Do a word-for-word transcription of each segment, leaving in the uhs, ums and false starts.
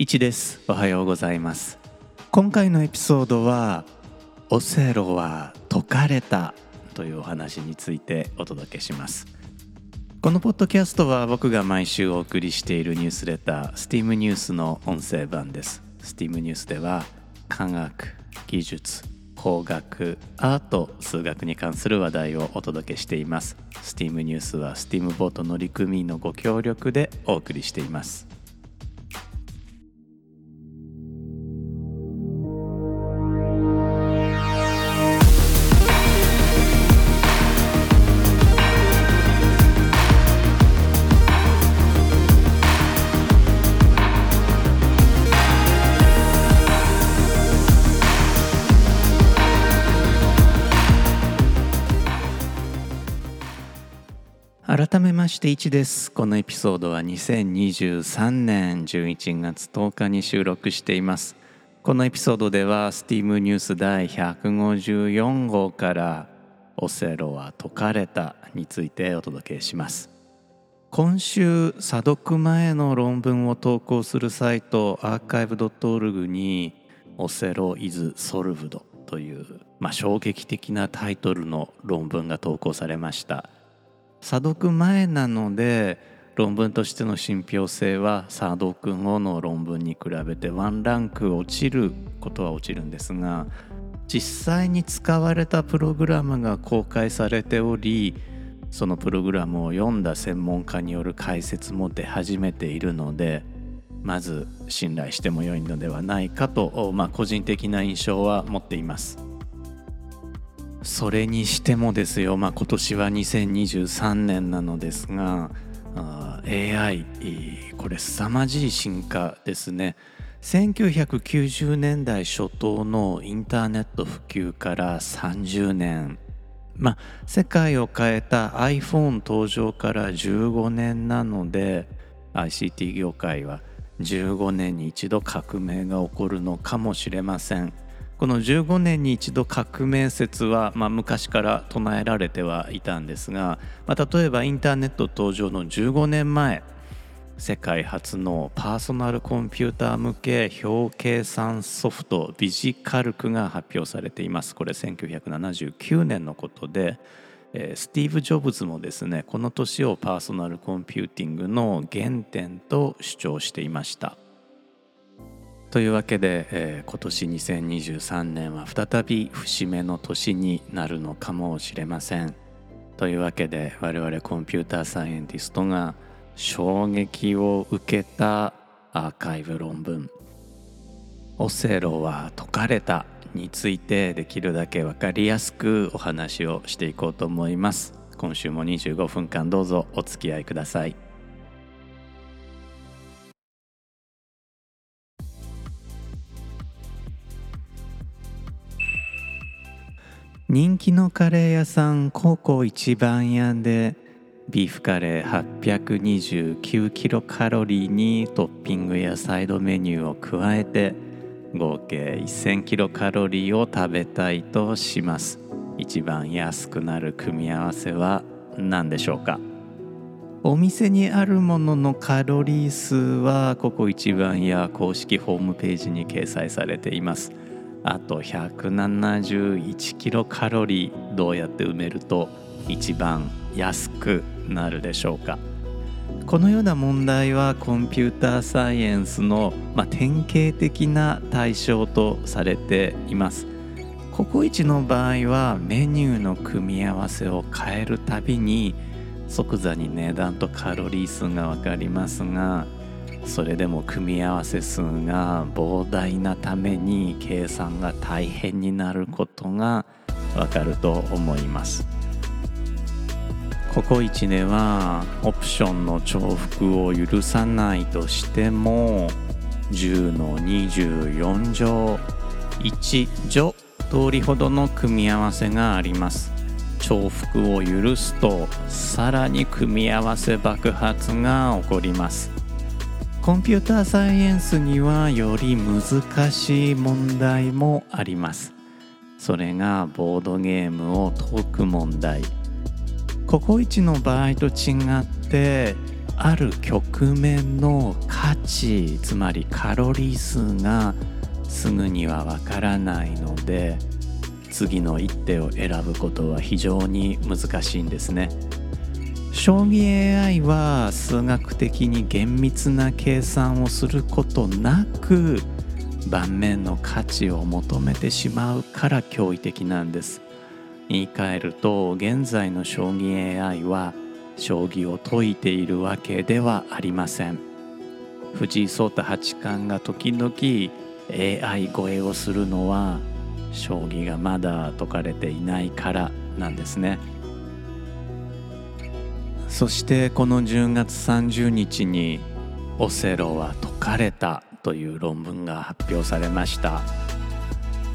一です。おはようございます。今回のエピソードはオセロは解かれたというお話についてお届けします。このポッドキャストは僕が毎週お送りしているニュースレター steam ニュースの音声版です。 steam ニュースでは科学、技術、工学、アート、数学に関する話題をお届けしています。 steam ニュースは steam ボート乗組員のご協力でお送りしています。改めましていちです。このエピソードはにせんにじゅうさんねんじゅういちがつとおかに収録しています。このエピソードでは steam ニュース第ひゃくごじゅうよんごうからオセロは解かれたについてお届けします。今週査読前の論文を投稿するサイト アーカイブドットオーアールジー にオセロ is solved という、まあ、衝撃的なタイトルの論文が投稿されました。査読前なので論文としての信憑性は査読後の論文に比べてワンランク落ちることは落ちるんですが、実際に使われたプログラムが公開されており、そのプログラムを読んだ専門家による解説も出始めているので、まず信頼しても良いのではないかと、まあ、個人的な印象は持っています。それにしてもですよ、まあ、今年はにせんにじゅうさんねんなのですが、エーアイ これ凄まじい進化ですね。せんきゅうひゃくきゅうじゅうねんだい初頭のインターネット普及からさんじゅうねん、まあ、世界を変えた iPhone 登場からじゅうごねんなので アイシーティー 業界はじゅうごねんに一度革命が起こるのかもしれません。このじゅうごねんに一度革命説は、まあ、昔から唱えられてはいたんですが、まあ、例えばインターネット登場のじゅうごねんまえ、世界初のパーソナルコンピューター向け表計算ソフトビジカルクが発表されています。これせんきゅうひゃくななじゅうきゅうねんのことで、えー、スティーブ・ジョブズもですね、この年をパーソナルコンピューティングの原点と主張していました。というわけで、えー、今年にせんにじゅうさんねんは再び節目の年になるのかもしれません。というわけで我々コンピューターサイエンティストが衝撃を受けたアーカイブ論文オセロは解かれたについて、できるだけ分かりやすくお話をしていこうと思います。今週もにじゅうごふんかんどうぞお付き合いください。人気のカレー屋さんココ一番屋でビーフカレーはっぴゃくにじゅうきゅうキロカロリーにトッピングやサイドメニューを加えて合計せんキロカロリーを食べたいとします。一番安くなる組み合わせは何でしょうか。お店にあるもののカロリー数はココ一番屋公式ホームページに掲載されています。あとひゃくななじゅういちキロカロリーどうやって埋めると一番安くなるでしょうか。このような問題はコンピューターサイエンスの、まあ、典型的な対象とされています。ココイチの場合はメニューの組み合わせを変えるたびに即座に値段とカロリー数が分かりますが、それでも組み合わせ数が膨大なために計算が大変になることがわかると思います。ココイチではオプションの重複を許さないとしてもじゅうのにじゅうよんじょういちじょうとおりほどの組み合わせがあります。重複を許すとさらに組み合わせ爆発が起こります。コンピューターサイエンスにはより難しい問題もあります。それがボードゲームを解く問題。ココイチの場合と違ってある局面の価値、つまりカロリー数がすぐにはわからないので、次の一手を選ぶことは非常に難しいんですね。将棋 エーアイ は数学的に厳密な計算をすることなく盤面の価値を求めてしまうから驚異的なんです。言い換えると、現在の将棋 エーアイ は将棋を解いているわけではありません。藤井聡太八冠が時々 エーアイ 超えをするのは将棋がまだ解かれていないからなんですね。そしてこのじゅうがつさんじゅうにちにオセロは解かれたという論文が発表されました。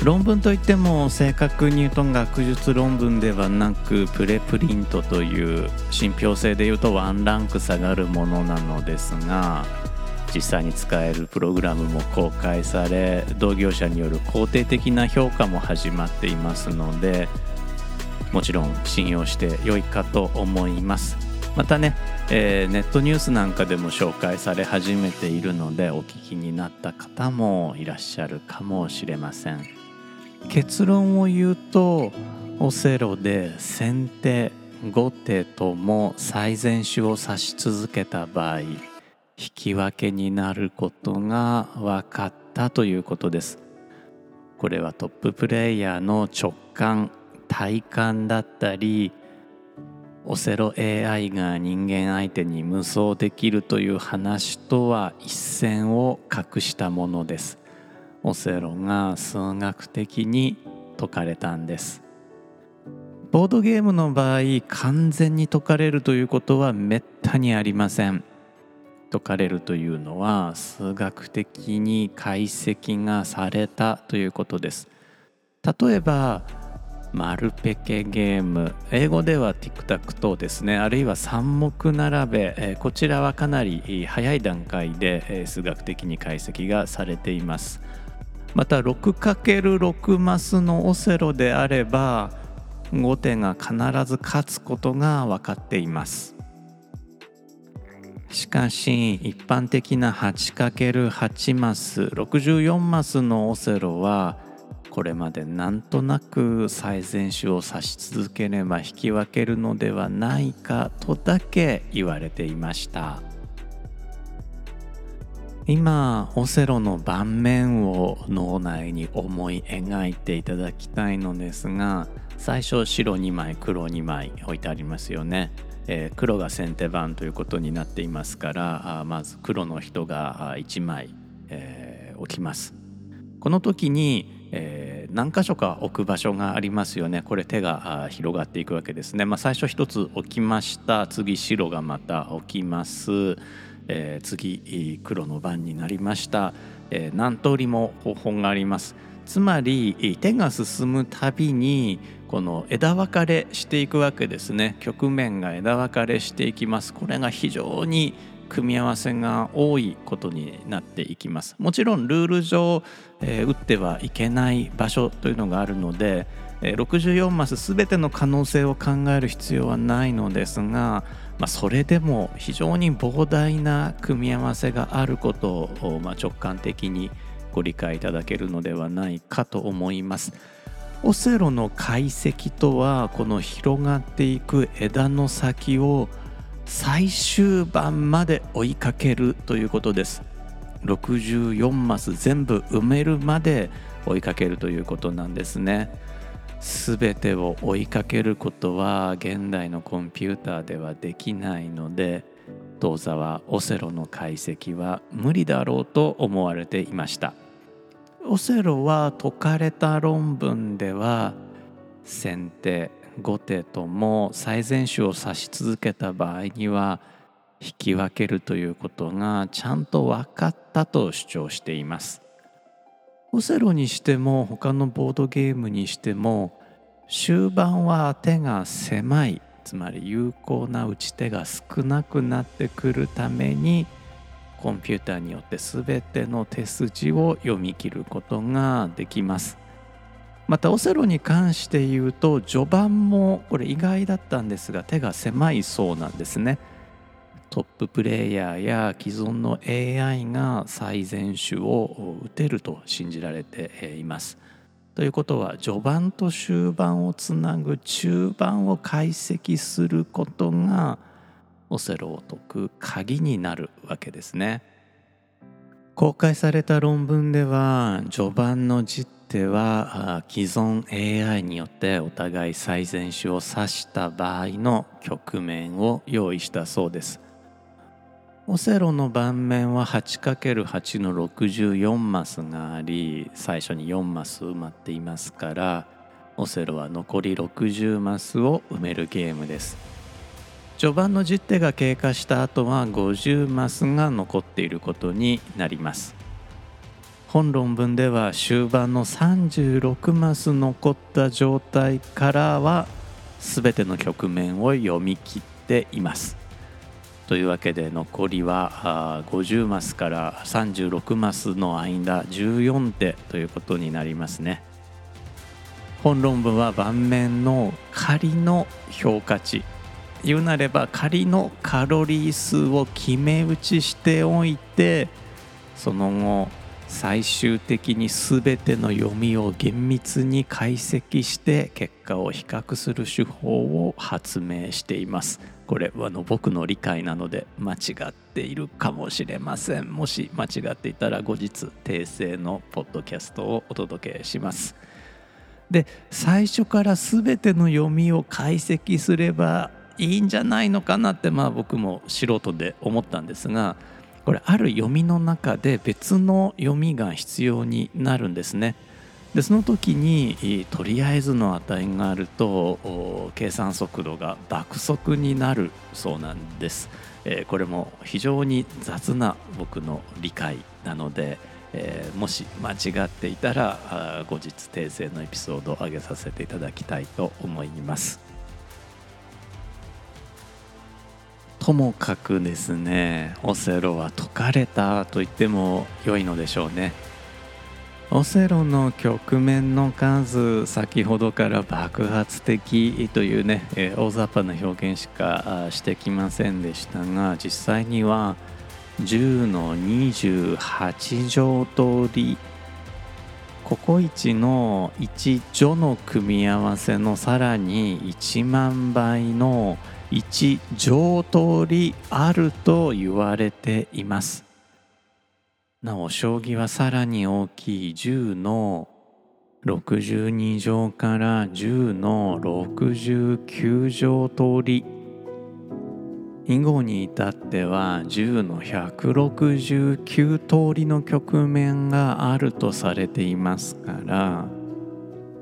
論文といっても正確に言うと学術論文ではなく、プレプリントという信憑性でいうとワンランク下がるものなのですが、実際に使えるプログラムも公開され、同業者による肯定的な評価も始まっていますので、もちろん信用して良いかと思います。またね、えー、ネットニュースなんかでも紹介され始めているので、お聞きになった方もいらっしゃるかもしれません。結論を言うと、オセロで先手後手とも最善手を指し続けた場合、引き分けになることが分かったということです。これはトッププレイヤーの直感、体感だったり、オセロ エーアイ が人間相手に無双できるという話とは一線を画したものです。オセロが数学的に解かれたんです。ボードゲームの場合、完全に解かれるということはめったにありません。解かれるというのは数学的に解析がされたということです。例えばマルペケゲーム、英語ではティクタクトーですね、あるいは三目並べ、こちらはかなり早い段階で数学的に解析がされています。また ろくかけるろく マスのオセロであれば後手が必ず勝つことが分かっています。しかし一般的な はちかけるはち マス、ろくじゅうよんマスのオセロはこれまでなんとなく最善手を指し続ければ引き分けるのではないかとだけ言われていました。今オセロの盤面を脳内に思い描いていただきたいのですが、最初白にまい黒にまい置いてありますよね、えー、黒が先手番ということになっていますから、まず黒の人がいちまい、えー、置きます。この時にえー、何箇所か置く場所がありますよね。これ手が広がっていくわけですね、まあ、最初一つ置きました。次白がまた置きます、えー、次黒の番になりました、えー、何通りも方法があります。つまり手が進むたびにこの枝分かれしていくわけですね。局面が枝分かれしていきます。これが非常に組み合わせが多いことになっていきます。もちろんルール上、えー、打ってはいけない場所というのがあるので、えー、ろくじゅうよんマス全ての可能性を考える必要はないのですが、まあ、それでも非常に膨大な組み合わせがあることを、まあ、直感的にご理解いただけるのではないかと思います。オセロの解析とは、この広がっていく枝の先を最終盤まで追いかけるということです。ろくじゅうよんマス全部埋めるまで追いかけるということなんですね。すべてを追いかけることは現代のコンピューターではできないので、当座はオセロの解析は無理だろうと思われていました。オセロは解かれた論文では、先手後手とも最善手を指し続けた場合には引き分けるということがちゃんと分かったと主張しています。オセロにしても他のボードゲームにしても、終盤は手が狭い、つまり有効な打ち手が少なくなってくるために、コンピューターによって全ての手筋を読み切ることができます。またオセロに関して言うと、序盤もこれ意外だったんですが手が狭いそうなんですね。トッププレイヤーや既存の エーアイ が最善手を打てると信じられています。ということは、序盤と終盤をつなぐ中盤を解析することがオセロを解く鍵になるわけですね。公開された論文では、序盤の実手は既存 エーアイ によってお互い最善手を指した場合の局面を用意したそうです。オセロの盤面は はちかけるはち のろくじゅうよんマスがあり、最初によんマス埋まっていますから、オセロは残りろくじゅうマスを埋めるゲームです。序盤のじってが経過した後はごじゅうマスが残っていることになります。本論文では終盤のさんじゅうろくマス残った状態からは全ての局面を読み切っています。というわけで、残りはごじゅうマスからさんじゅうろくマスの間、じゅうよんてということになりますね。本論文は盤面の仮の評価値、言うなれば仮のカロリー数を決め打ちしておいて、その後最終的に全ての読みを厳密に解析して結果を比較する手法を発明しています。これはの僕の理解なので間違っているかもしれません。もし間違っていたら後日訂正のポッドキャストをお届けします。で、最初から全ての読みを解析すればいいんじゃないのかなって、まあ僕も素人で思ったんですが、これある読みの中で別の読みが必要になるんですね。で、その時にとりあえずの値があると計算速度が爆速になるそうなんです、えー、これも非常に雑な僕の理解なので、えー、もし間違っていたら後日訂正のエピソードを上げさせていただきたいと思います。ともかくですね、オセロは解かれたと言っても良いのでしょうね。オセロの局面の数、先ほどから爆発的というね、大雑把な表現しかしてきませんでしたが、実際にはじゅうのにじゅうはちじょうとおり、ココイチのいちじょの組み合わせのさらにいちまんばいのいちじょうとおりあると言われています。なお、将棋はさらに大きいじゅうのろくじゅうにじょうからじゅうのろくじゅうきゅうじょうとおり、囲碁に至ってはじゅうのひゃくろくじゅうきゅうとおりの局面があるとされていますから、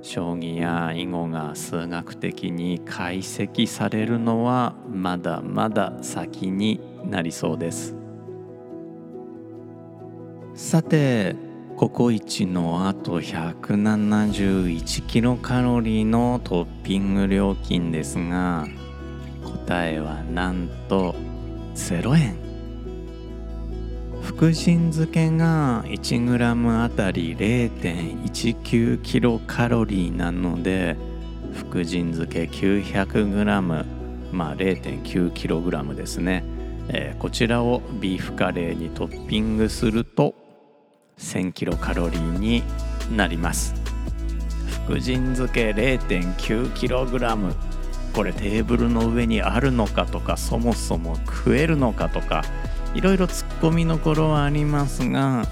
将棋や囲碁が数学的に解析されるのはまだまだ先になりそうです。さて、ココイチのあとひゃくななじゅういちキロカロリーのトッピング料金ですが、答えはなんとゼロえん。福神漬けが いちグラム あたり れいてんいちきゅうキロカロリーなので、福神漬け きゅうひゃくグラム、まあ れいてんきゅうキログラム ですね、えー、こちらをビーフカレーにトッピングするとせんキロカロリーになります。福神漬け れいてんきゅうキログラム、 これテーブルの上にあるのかとか、そもそも食えるのかとか、いろいろツッコミどころはありますが、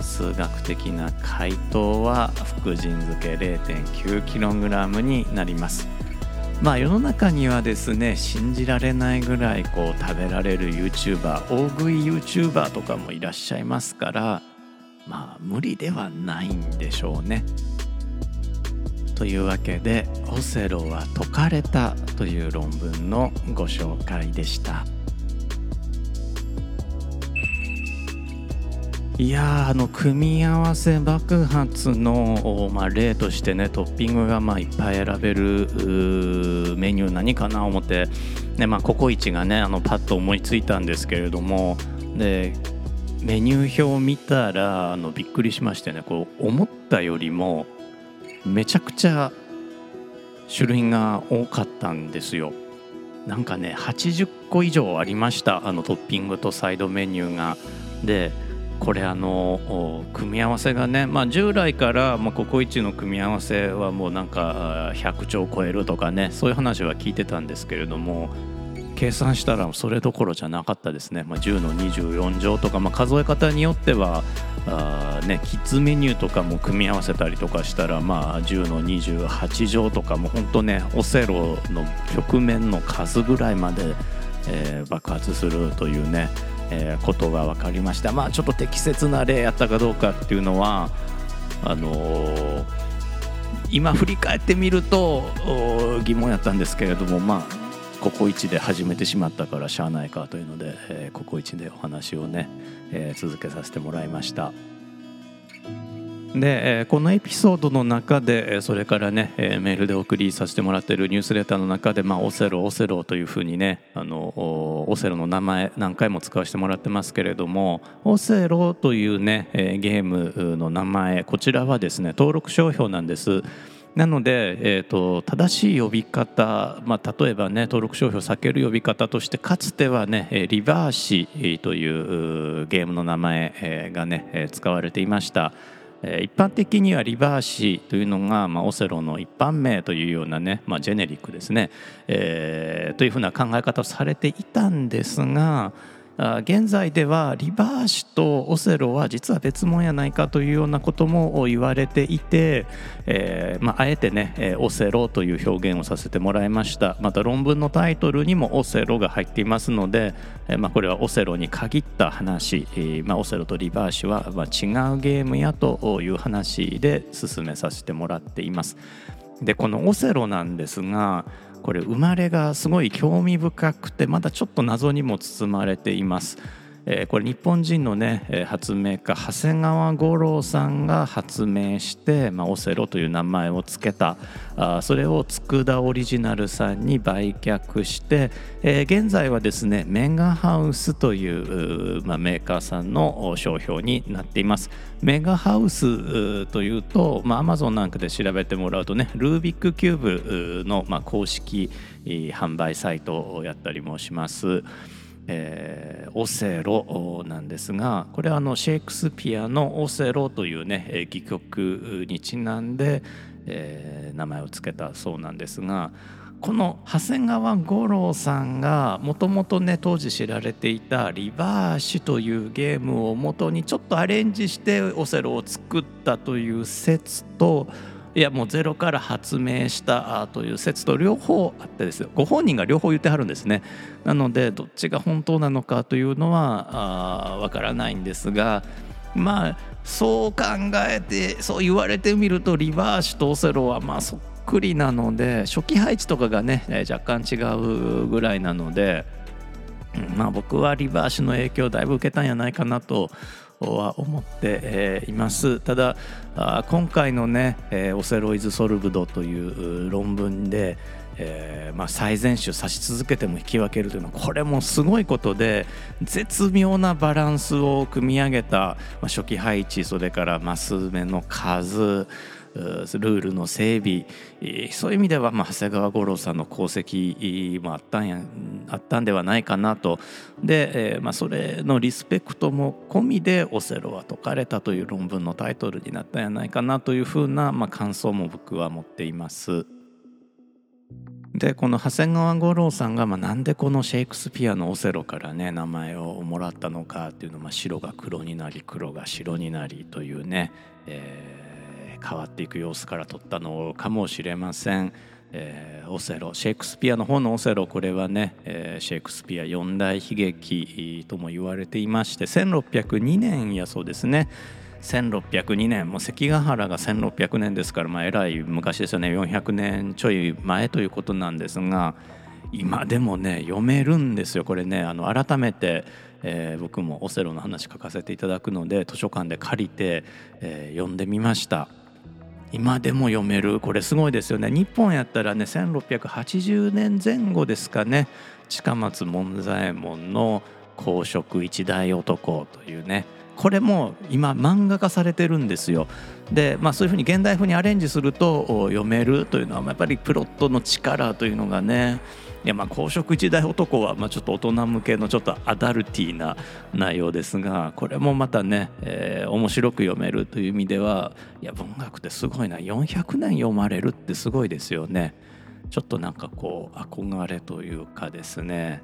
数学的な回答は福神漬け れいてんきゅうキログラム になります。まあ世の中にはですね、信じられないぐらいこう食べられる YouTuber、 大食い YouTuber とかもいらっしゃいますから、まあ無理ではないんでしょうね。というわけで、オセロは解かれたという論文のご紹介でした。いや、あの組み合わせ爆発の、まあ、例としてね、トッピングがまあいっぱい選べるメニュー何かな思って、ね、まあ、ココイチがね、あのパッと思いついたんですけれども、でメニュー表を見たらあのびっくりしましてね、こう思ったよりもめちゃくちゃ種類が多かったんですよ。なんかねはちじゅっこ以上ありました、あのトッピングとサイドメニューが。でこれあの組み合わせがね、まあ、従来からまあココイチの組み合わせはもうなんかひゃくちょう超えるとかね、そういう話は聞いてたんですけれども、計算したらそれどころじゃなかったですね、まあ、じゅうのにじゅうよんじょうとか、まあ、数え方によってはあ、ね、キッズメニューとかも組み合わせたりとかしたら、まあ、じゅうのにじゅうはちじょうとかもうほんとねオセロの局面の数ぐらいまで、えー、爆発するというね、えー、ことが分かりました。まあちょっと適切な例やったかどうかっていうのはあのー、今振り返ってみると疑問やったんですけれども、まあココイチで始めてしまったからしゃあないかというので、えー、ココイチでお話をね、えー、続けさせてもらいました。で、えー、このエピソードの中でそれからね、えー、メールで送りさせてもらっているニュースレターの中で、まあ、オセロオセロというふうにね、あのオセロの名前何回も使わせてもらってますけれども、オセロというね、えー、ゲームの名前、こちらはですね登録商標なんです。なので、えーと、正しい呼び方、まあ、例えばね登録商標を避ける呼び方としてかつてはねリバーシというゲームの名前がね使われていました。一般的にはリバーシというのが、まあ、オセロの一般名というようなね、まあ、ジェネリックですね、えー、というふうな考え方をされていたんですが、現在ではリバーシとオセロは実は別物やないかというようなことも言われていて、えーまあ、あえてねオセロという表現をさせてもらいました。また論文のタイトルにもオセロが入っていますので、まあ、これはオセロに限った話、まあ、オセロとリバーシはまあ違うゲームやという話で進めさせてもらっています。でこのオセロなんですが、これ生まれがすごい興味深くて、まだちょっと謎にも包まれています。えー、これ日本人のね発明家長谷川五郎さんが発明して、まあ、オセロという名前をつけた。あそれを佃オリジナルさんに売却して、えー、現在はですねメガハウスという、まあ、メーカーさんの商標になっています。メガハウスというと、まあ、Amazon なんかで調べてもらうとねルービックキューブの、まあ、公式販売サイトをやったりもします。えー、オセロなんですが、これはあのシェイクスピアのオセロというね戯曲にちなんで、えー、名前を付けたそうなんですが、この長谷川五郎さんがもともとね当時知られていたリバーシというゲームを元にちょっとアレンジしてオセロを作ったという説と、いやもうゼロから発明したという説と両方あってですよ、ご本人が両方言ってはるんですね。なのでどっちが本当なのかというのはわからないんですが、まあそう考えてそう言われてみるとリバーシとオセロはまあそっくりなので、初期配置とかがね若干違うぐらいなので、まあ僕はリバーシの影響をだいぶ受けたんじゃないかなとは思っています。ただ今回のねオセロイズソルブドという論文で、えーまあ、最善手指し続けても引き分けるというのはこれもすごいことで、絶妙なバランスを組み上げた、まあ、初期配置、それからマス目の数、ルールの整備、そういう意味では、まあ、長谷川五郎さんの功績もあったんやあったんではないかなと。で、えーまあ、それのリスペクトも込みでオセロは解かれたという論文のタイトルになったんやないかなというふうな、まあ、感想も僕は持っています。でこの長谷川五郎さんが、まあ、なんでこのシェイクスピアのオセロからね名前をもらったのかっていうのは、まあ、白が黒になり黒が白になりというね、えー、変わっていく様子から取ったのかもしれません。えー、オセロ、シェイクスピアの方のオセロ、これはね、えー、シェイクスピア四大悲劇とも言われていまして、せんろっぴゃくにねんやそうですね。せんろっぴゃくにねん、もう関ヶ原がせんろっぴゃくねんですから、まあ、えらい昔ですよね。よんひゃくねんちょい前ということなんですが、今でもね読めるんですよこれね。あの改めて、えー、僕もオセロの話書かせていただくので図書館で借りて、えー、読んでみました。今でも読める、これすごいですよね。日本やったらねせんろっぴゃくはちじゅうねんぜんごですかね、近松門左衛門の公職一大男というね、これも今漫画化されてるんですよ。で、まあ、そういうふうに現代風にアレンジすると読めるというのはやっぱりプロットの力というのがね、いやまあ公職時代男はまあちょっと大人向けのちょっとアダルティーな内容ですが、これもまたね、えー、面白く読めるという意味では、いや文学ってすごいな、よんひゃくねん読まれるってすごいですよね。ちょっとなんかこう憧れというかですね、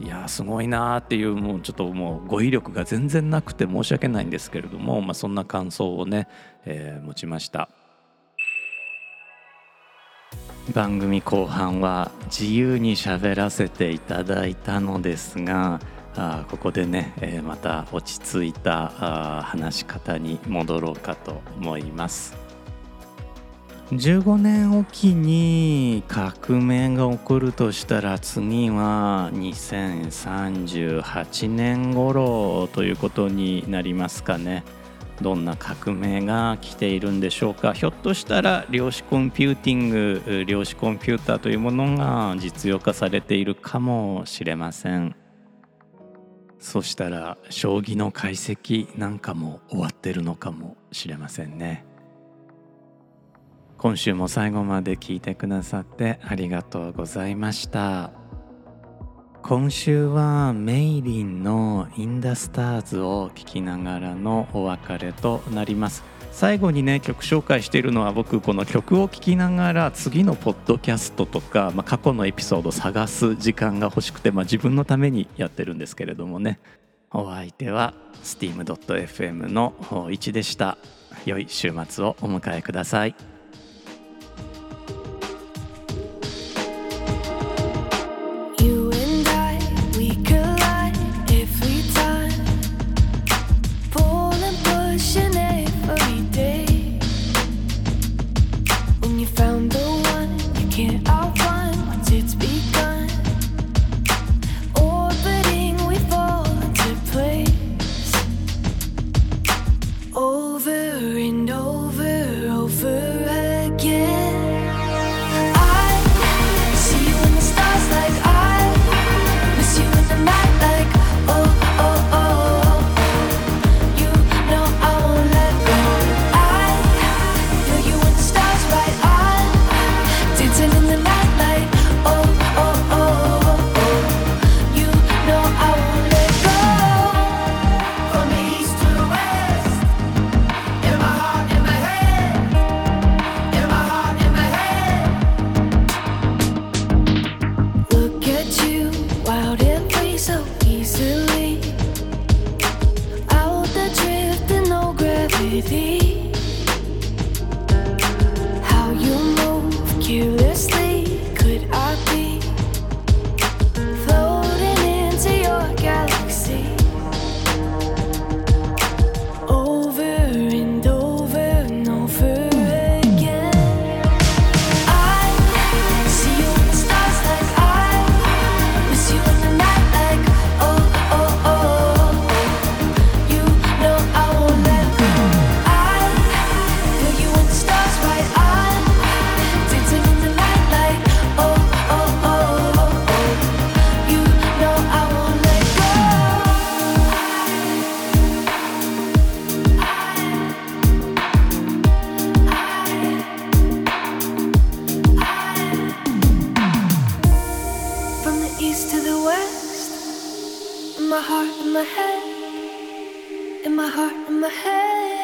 いやすごいなっていう、もうちょっともう語彙力が全然なくて申し訳ないんですけれども、まあ、そんな感想をね、えー、持ちました。番組後半は自由に喋らせていただいたのですが、あここでね、えー、また落ち着いたあ話し方に戻ろうかと思います。じゅうごねんおきに革命が起こるとしたら、次はにせんさんじゅうはちねん頃ということになりますかね。どんな革命が来ているんでしょうか。ひょっとしたら量子コンピューティング、量子コンピューターというものが実用化されているかもしれません。そしたら将棋の解析なんかも終わってるのかもしれませんね。今週も最後まで聞いてくださってありがとうございました。今週はメイリンのインダスターズを聞きながらのお別れとなります。最後にね、曲紹介しているのは、僕この曲を聴きながら次のポッドキャストとか、まあ、過去のエピソードを探す時間が欲しくて、まあ、自分のためにやってるんですけれどもね。お相手は スティームドットエフエム の方一でした。良い週末をお迎えください。In my heart, in my head, in my heart, in my head.